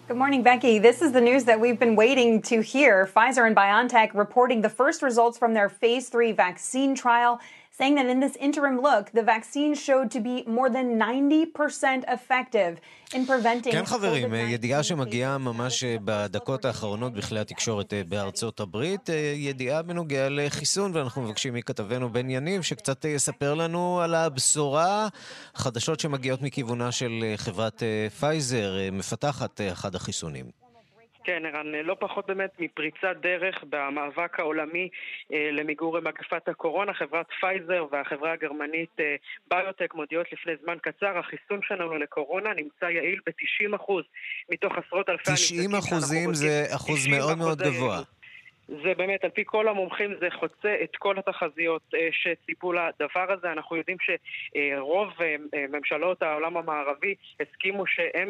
Good morning, Becky. This is the news that we've been waiting to hear. Pfizer and BioNTech reporting the first results from their phase 3 vaccine trial, saying that in this interim look, the vaccine showed to be more than 90% effective in preventing... כן, חברים, ידיעה שמגיעה ממש בדקות האחרונות בכלי התקשורת בארצות הברית, ידיעה בנוגע לחיסון, ואנחנו מבקשים מכתבנו בן יניב שקצת יספר לנו על הבשורה, חדשות שמגיעות מכיוונה של חברת פייזר, מפתחת אחד החיסונים. כן, ערן, לא פחות באמת מפריצת דרך במאבק העולמי למיגור מגפת הקורונה. חברת פייזר והחברה הגרמנית ביוטק מודיעות לפני זמן קצר, החיסון שלנו לקורונה נמצא יעיל ב-90% מתוך עשרות אלפי... 90% זה אחוז מאוד מאוד גבוה. זה באמת, על פי כל המומחים, זה חוצה את כל התחזיות שציפו לדבר הזה. אנחנו יודעים שרוב ממשלות העולם המערבי הסכימו שהם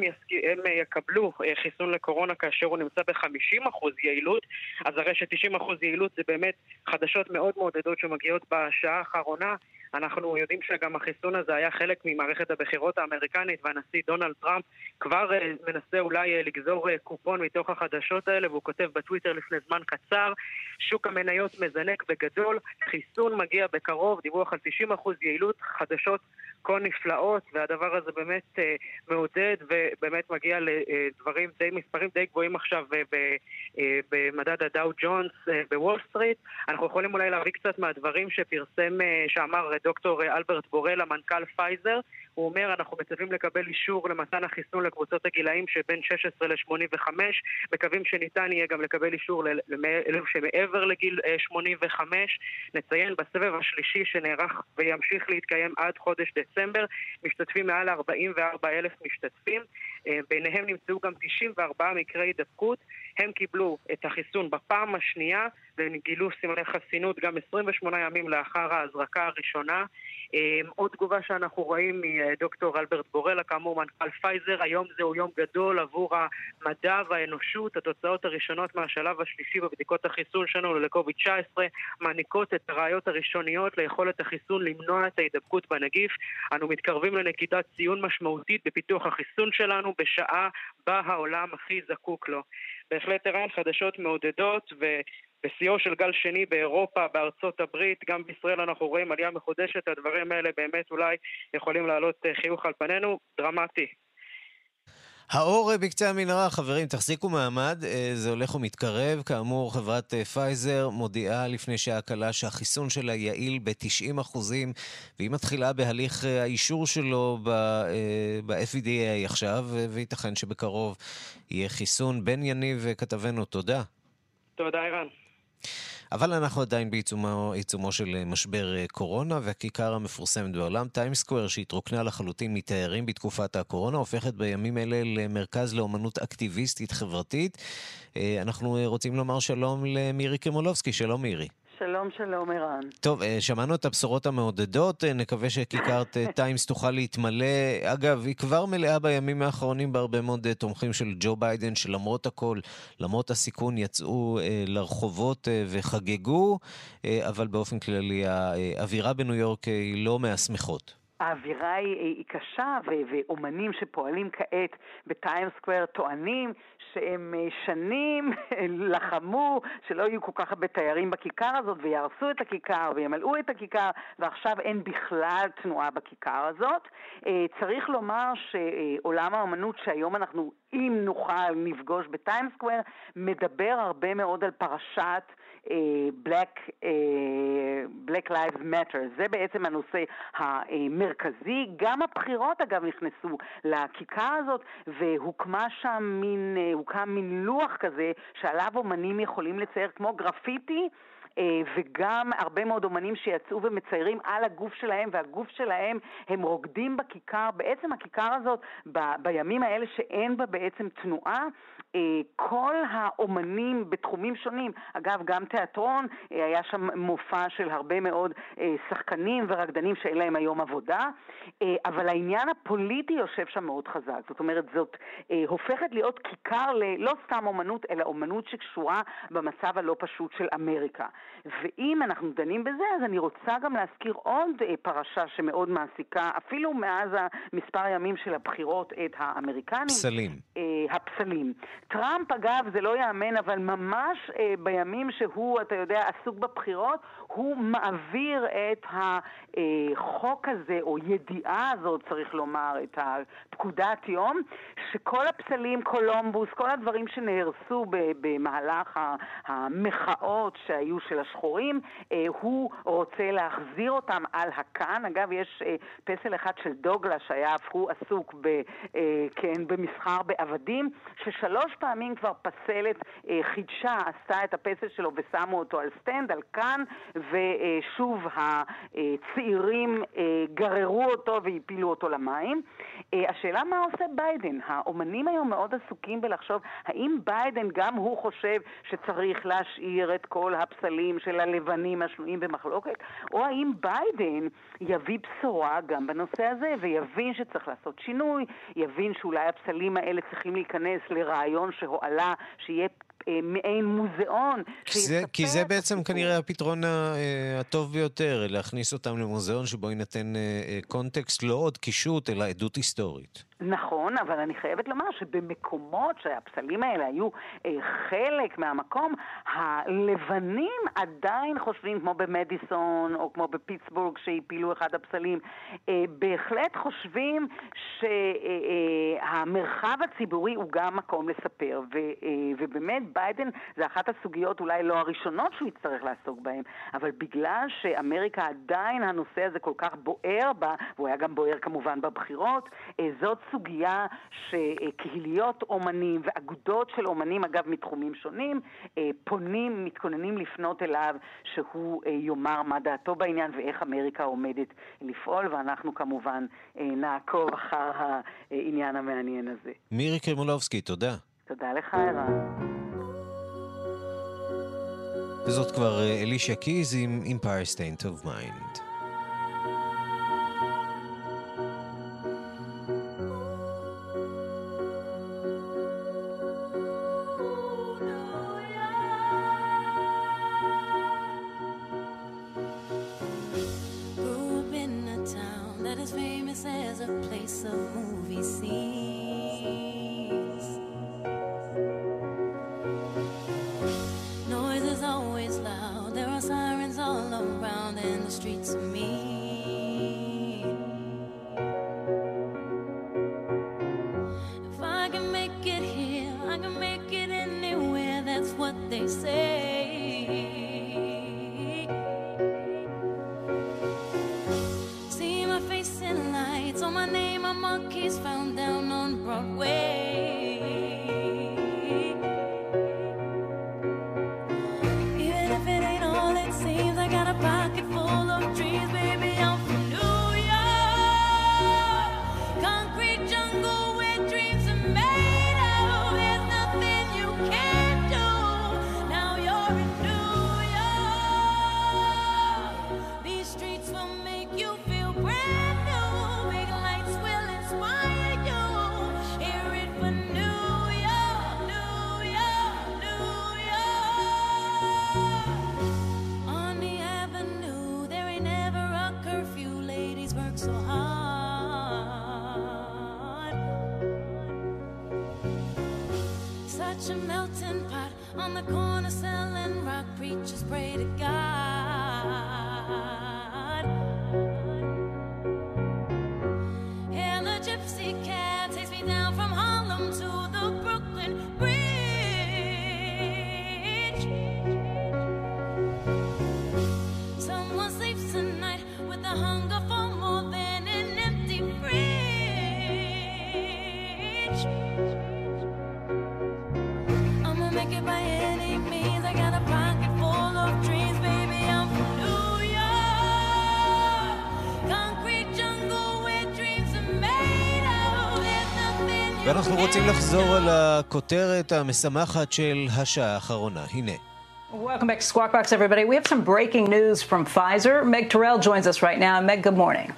יקבלו חיסון לקורונה כאשר הוא נמצא ב-50% יעילות, אז הרי ש-90% יעילות זה באמת חדשות מאוד מעודדות שמגיעות בשעה האחרונה. אנחנו יודעים שגם החיסון הזה היה חלק ממערכת הבחירות האמריקנית, והנשיא דונלד טראמפ כבר מנסה אולי לגזור קופון מתוך החדשות האלה, והוא כותב בטוויטר לפני זמן קצר, שוק המניות מזנק בגדול, חיסון מגיע בקרוב, דיווח על 90% יעילות, חדשות כה נפלאות, והדבר הזה באמת מעודד ובאמת מגיע לדברים די מספרים די גבוהים עכשיו במדד הדאו ג'ונס בוול סטריט. אנחנו יכולים אולי להביא קצת מהדברים שאמר דוקטור אלברט בורלה, מנכ"ל פייזר. הוא אומר, אנחנו מצווים לקבל אישור למתן החיסון לקבוצות הגילאים שבין 16 ל-85, מקווים שניתן יהיה גם לקבל אישור לאלו שמעבר לגיל 85, נציין בסבב השלישי שנערך וימשיך להתקיים עד חודש דצמבר, משתתפים מעל 44,000 משתתפים, ביניהם נמצאו גם 94 מקרי דבקות, הם קיבלו את החיסון בפעם השנייה, וגילו סימני חסינות גם 28 ימים לאחר ההזרקה הראשונה. עוד תגובה שאנחנו רואים מדוקטור אלברט בורלה, כאמור מנכ"ל פייזר, היום זהו יום גדול עבור המדע והאנושות. התוצאות הראשונות מהשלב השלישי בבדיקות החיסון שלנו לקוביד-19 מעניקות את הראיות הראשוניות ליכולת החיסון למנוע את ההידבקות בנגיף. אנו מתקרבים לנקידת ציון משמעותית בפיתוח החיסון שלנו בשעה בה העולם הכי זקוק לו. בהחלט ערן, חדשות מעודדות ובסיוע של גל שני באירופה, בארצות הברית, גם בישראל אנחנו רואים עלייה מחודשת. הדברים האלה באמת אולי יכולים לעלות חיוך על פנינו, דרמטי. האור בקצה המנהרה, חברים, תחזיקו מעמד, זה הולך ומתקרב. כאמור, חברת פייזר מודיעה לפני שעה קלה שהחיסון שלה יעיל ב-90%, והיא מתחילה בהליך האישור שלו ב-FDA עכשיו, וייתכן שבקרוב יהיה חיסון. בן יניב וכתבנו, תודה. תודה, אירן. אבל אנחנו עדיין בעיצומו של משבר קורונה, והכיכר המפורסמת בעולם, טיים סקוואר, שהתרוקנה לחלוטין מתיירים בתקופת הקורונה, הופכת בימים אלה למרכז לאומנות אקטיביסטית חברתית. אנחנו רוצים לומר שלום למירי קרמולובסקי. שלום מירי. שלום, שלום ערן. טוב, שמענו את הבשורות המעודדות, נקווה שכיכרת טיימס תוכל להתמלא. אגב, היא כבר מלאה בימים האחרונים בהרבה מאוד תומכים של ג'ו ביידן, שלמרות הכל, למרות הסיכון, יצאו לרחובות וחגגו, אבל באופן כללי האווירה בניו יורק היא לא מהשמחות. האווירה היא קשה, ואומנים שפועלים כעת בטיימס סקוואר טוענים שהם שנים לחמו שלא יהיו כל כך הרבה תיירים בכיכר הזאת, וירסו את הכיכר וימלאו את הכיכר, ועכשיו אין בכלל תנועה בכיכר הזאת. צריך לומר שעולם האמנות שהיום אנחנו, אם נוכל, נפגוש בטיימס סקוואר, מדבר הרבה מאוד על פרשת Black Lives Matter. זה בעצם הנושא המרכזי. גם הבחירות אגב נכנסו לכיכר הזאת, והוקמה שם הוקם מין לוח כזה שעליו אומנים יכולים לצייר כמו גרפיטי, וגם הרבה מאוד אומנים שיצאו ומציירים על הגוף שלהם, והגוף שלהם הם רוקדים בכיכר. בעצם הכיכר הזאת, בימים האלה שאין בה בעצם תנועה, כל האומנים בתחומים שונים, אגב גם תיאטרון, היה שם מופע של הרבה מאוד שחקנים ורקדנים שאין להם היום עבודה, אבל העניין הפוליטי יושב שם מאוד חזק. זאת אומרת, זאת הופכת להיות כיכר לא סתם אומנות, אלא אומנות שקשורה במצב הלא פשוט של אמריקה. ואם אנחנו דנים בזה, אז אני רוצה גם להזכיר עוד פרשה שמאוד מעסיקה, אפילו מאז מספר ימים של הבחירות, את האמריקנים. פסלים. הפסלים. טראמפ, אגב, זה לא יאמן, אבל ממש בימים שהוא, אתה יודע, עסוק בבחירות, הוא מעביר את החוק הזה, או ידיעה הזאת, צריך לומר, את הפקודת יום, שכל הפסלים, קולומבוס, כל הדברים שנהרסו במהלך המחאות שהיו של השחורים, הוא רוצה להחזיר אותם על הקן. אגב, יש פסל אחד של דוגלס שהיה הפכו עסוק במסחר בעבדים, ששלוש פעמים כבר פסלת חידשה, עשתה את הפסל שלו ושמו אותו על סטנד, על קן, ושוב הצעירים גררו אותו והפילו אותו למים. השאלה מה עושה ביידן? האומנים היום מאוד עסוקים בלחשוב, האם ביידן גם הוא חושב שצריך להשאיר את כל הפסל של הלבנים השנויים במחלוקת, או האם ביידן יביא בשורה גם בנושא הזה ויבין שצריך לעשות שינוי, יבין שאולי הפסלים האלה צריכים להיכנס לרעיון שהועלה, שיהיה מעין מוזיאון. כי זה בעצם כנראה הפתרון הטוב ביותר, להכניס אותם למוזיאון שבו יינתן קונטקסט, לא עוד קישוט, אלא עדות היסטורית. נכון, אבל אני חייבת לומר שבמקומות שהפסלים האלה היו חלק מהמקום, הלבנים עדיין חושבים, כמו במדיסון או כמו בפיטסבורג שהפילו אחד הפסלים, בהחלט חושבים שהמרחב הציבורי הוא גם מקום לספר, ובאמת ביידן זה אחת הסוגיות אולי לא הראשונות שהוא יצטרך לעסוק בהן, אבל בגלל שאמריקה עדיין הנושא הזה כל כך בוער בה, והוא היה גם בוער כמובן בבחירות, זאת סוגיה שקהיליות אומנים ואגודות של אומנים, אגב מתחומים שונים, פונים, מתכוננים לפנות אליו, שהוא יאמר מה דעתו בעניין ואיך אמריקה עומדת לפעול, ואנחנו כמובן נעקוב אחר העניין המעניין הזה. מירי קרמולובסקי, תודה. תודה לך, ערן. וזאת כבר אלישה קיז עם Empire State of Mind. books of movie scenes. Noise is always loud, there are sirens all around, and the streets are mean. If I can make it here, I can make it anywhere, that's what they say. Found down on Broadway. Even if it ain't all it seems, I got a pocket full of dreams, baby. I'm from New York, concrete jungle where dreams are made out. There's nothing you can't do. Now you're in New York. These streets will make you feel brave. A melting pot on the corner selling rock, preachers pray to God, and the gypsy cab takes me down from Harlem to the Brooklyn Bridge. Someone sleeps tonight with a hunger for more than an empty fridge. By any means, I got a pocket full of dreams, baby. I'm from New York, concrete jungle where dreams are made out. There's nothing. ואנחנו רוצים לחזור על הכותרת המשמחת של השעה האחרונה. הנה. Welcome back to Squawk Box, everybody. We have some breaking news from Pfizer. Meg Terrell joins us right now. Meg, good morning.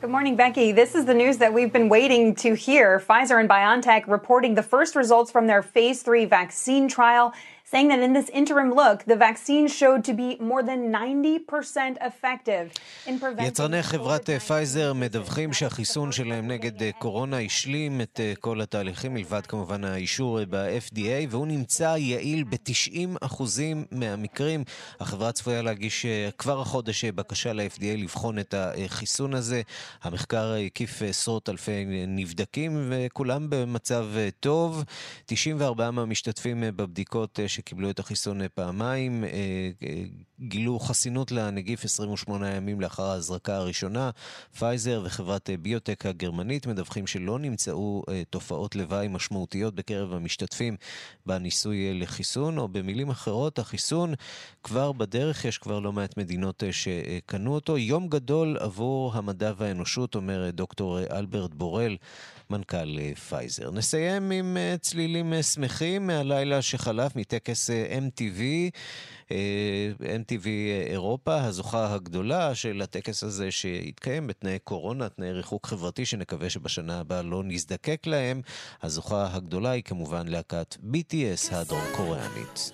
Good morning, Becky. This is the news that we've been waiting to hear. Pfizer and BioNTech reporting the first results from their phase 3 vaccine trial, saying that in this interim look, the vaccine showed to be more than 90% effective in preventing... יצרני חברת פייזר מדווחים שהחיסון שלהם נגד קורונה השלים את כל התהליכים, מלבד כמובן האישור ב-FDA, והוא נמצא יעיל ב-90% מהמקרים. החברה צפויה להגיש כבר החודש בקשה ל-FDA לבחון את החיסון הזה. המחקר הקיף עשרות אלפי נבדקים, וכולם במצב טוב. 94 מהמשתתפים בבדיקות שקיבלו את החיסון פעמיים, גילו חסינות לנגיף 28 ימים לאחר ההזרקה הראשונה. פייזר וחברת ביוטק הגרמנית מדווחים שלא נמצאו תופעות לוואי משמעותיות בקרב המשתתפים בניסוי לחיסון, או במילים אחרות, החיסון כבר בדרך, יש כבר לא מעט מדינות שקנו אותו. יום גדול עבור המדע והאנושות, אומר דוקטור אלברט בורל, מנכ"ל פייזר. נסיים עם צלילים שמחים מהלילה שחלף, מטקס MTV, אירופה, הזוכה הגדולה של הטקס הזה שהתקיים בתנאי קורונה, תנאי ריחוק חברתי שנקווה שבשנה הבאה לא נזדקק להם. הזוכה הגדולה היא כמובן להקת BTS הדרום קוריאנית.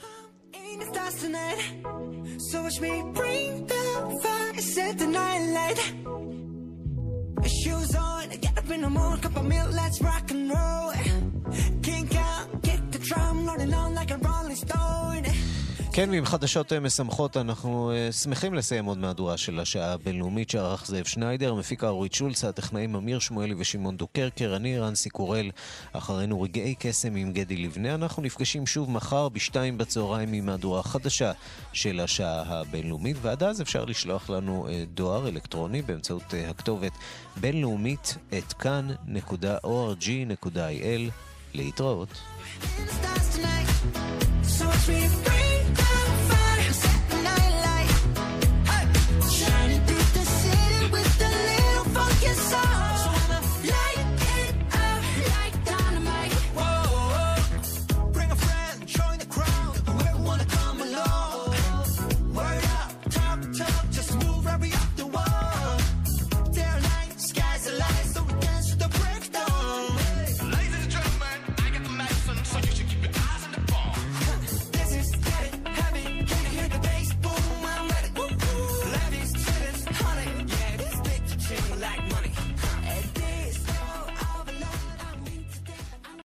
כן, ועם חדשות משמחות אנחנו שמחים לסיים עוד מהדורה של השעה הבינלאומית שערך זאב שניידר, מפיקה אורית שולץ, הטכנאים אמיר שמואלי ושמעון דוקרקר, אני ערן סיקורל, אחרינו רגעי קסם עם גדי לבנה. אנחנו נפגשים שוב מחר ב-2 בצהריים עם מהדורה חדשה של השעה הבינלאומית, ועד אז אפשר לשלוח לנו דואר אלקטרוני באמצעות הכתובת בינלאומית את כאן.org.il. להתראות.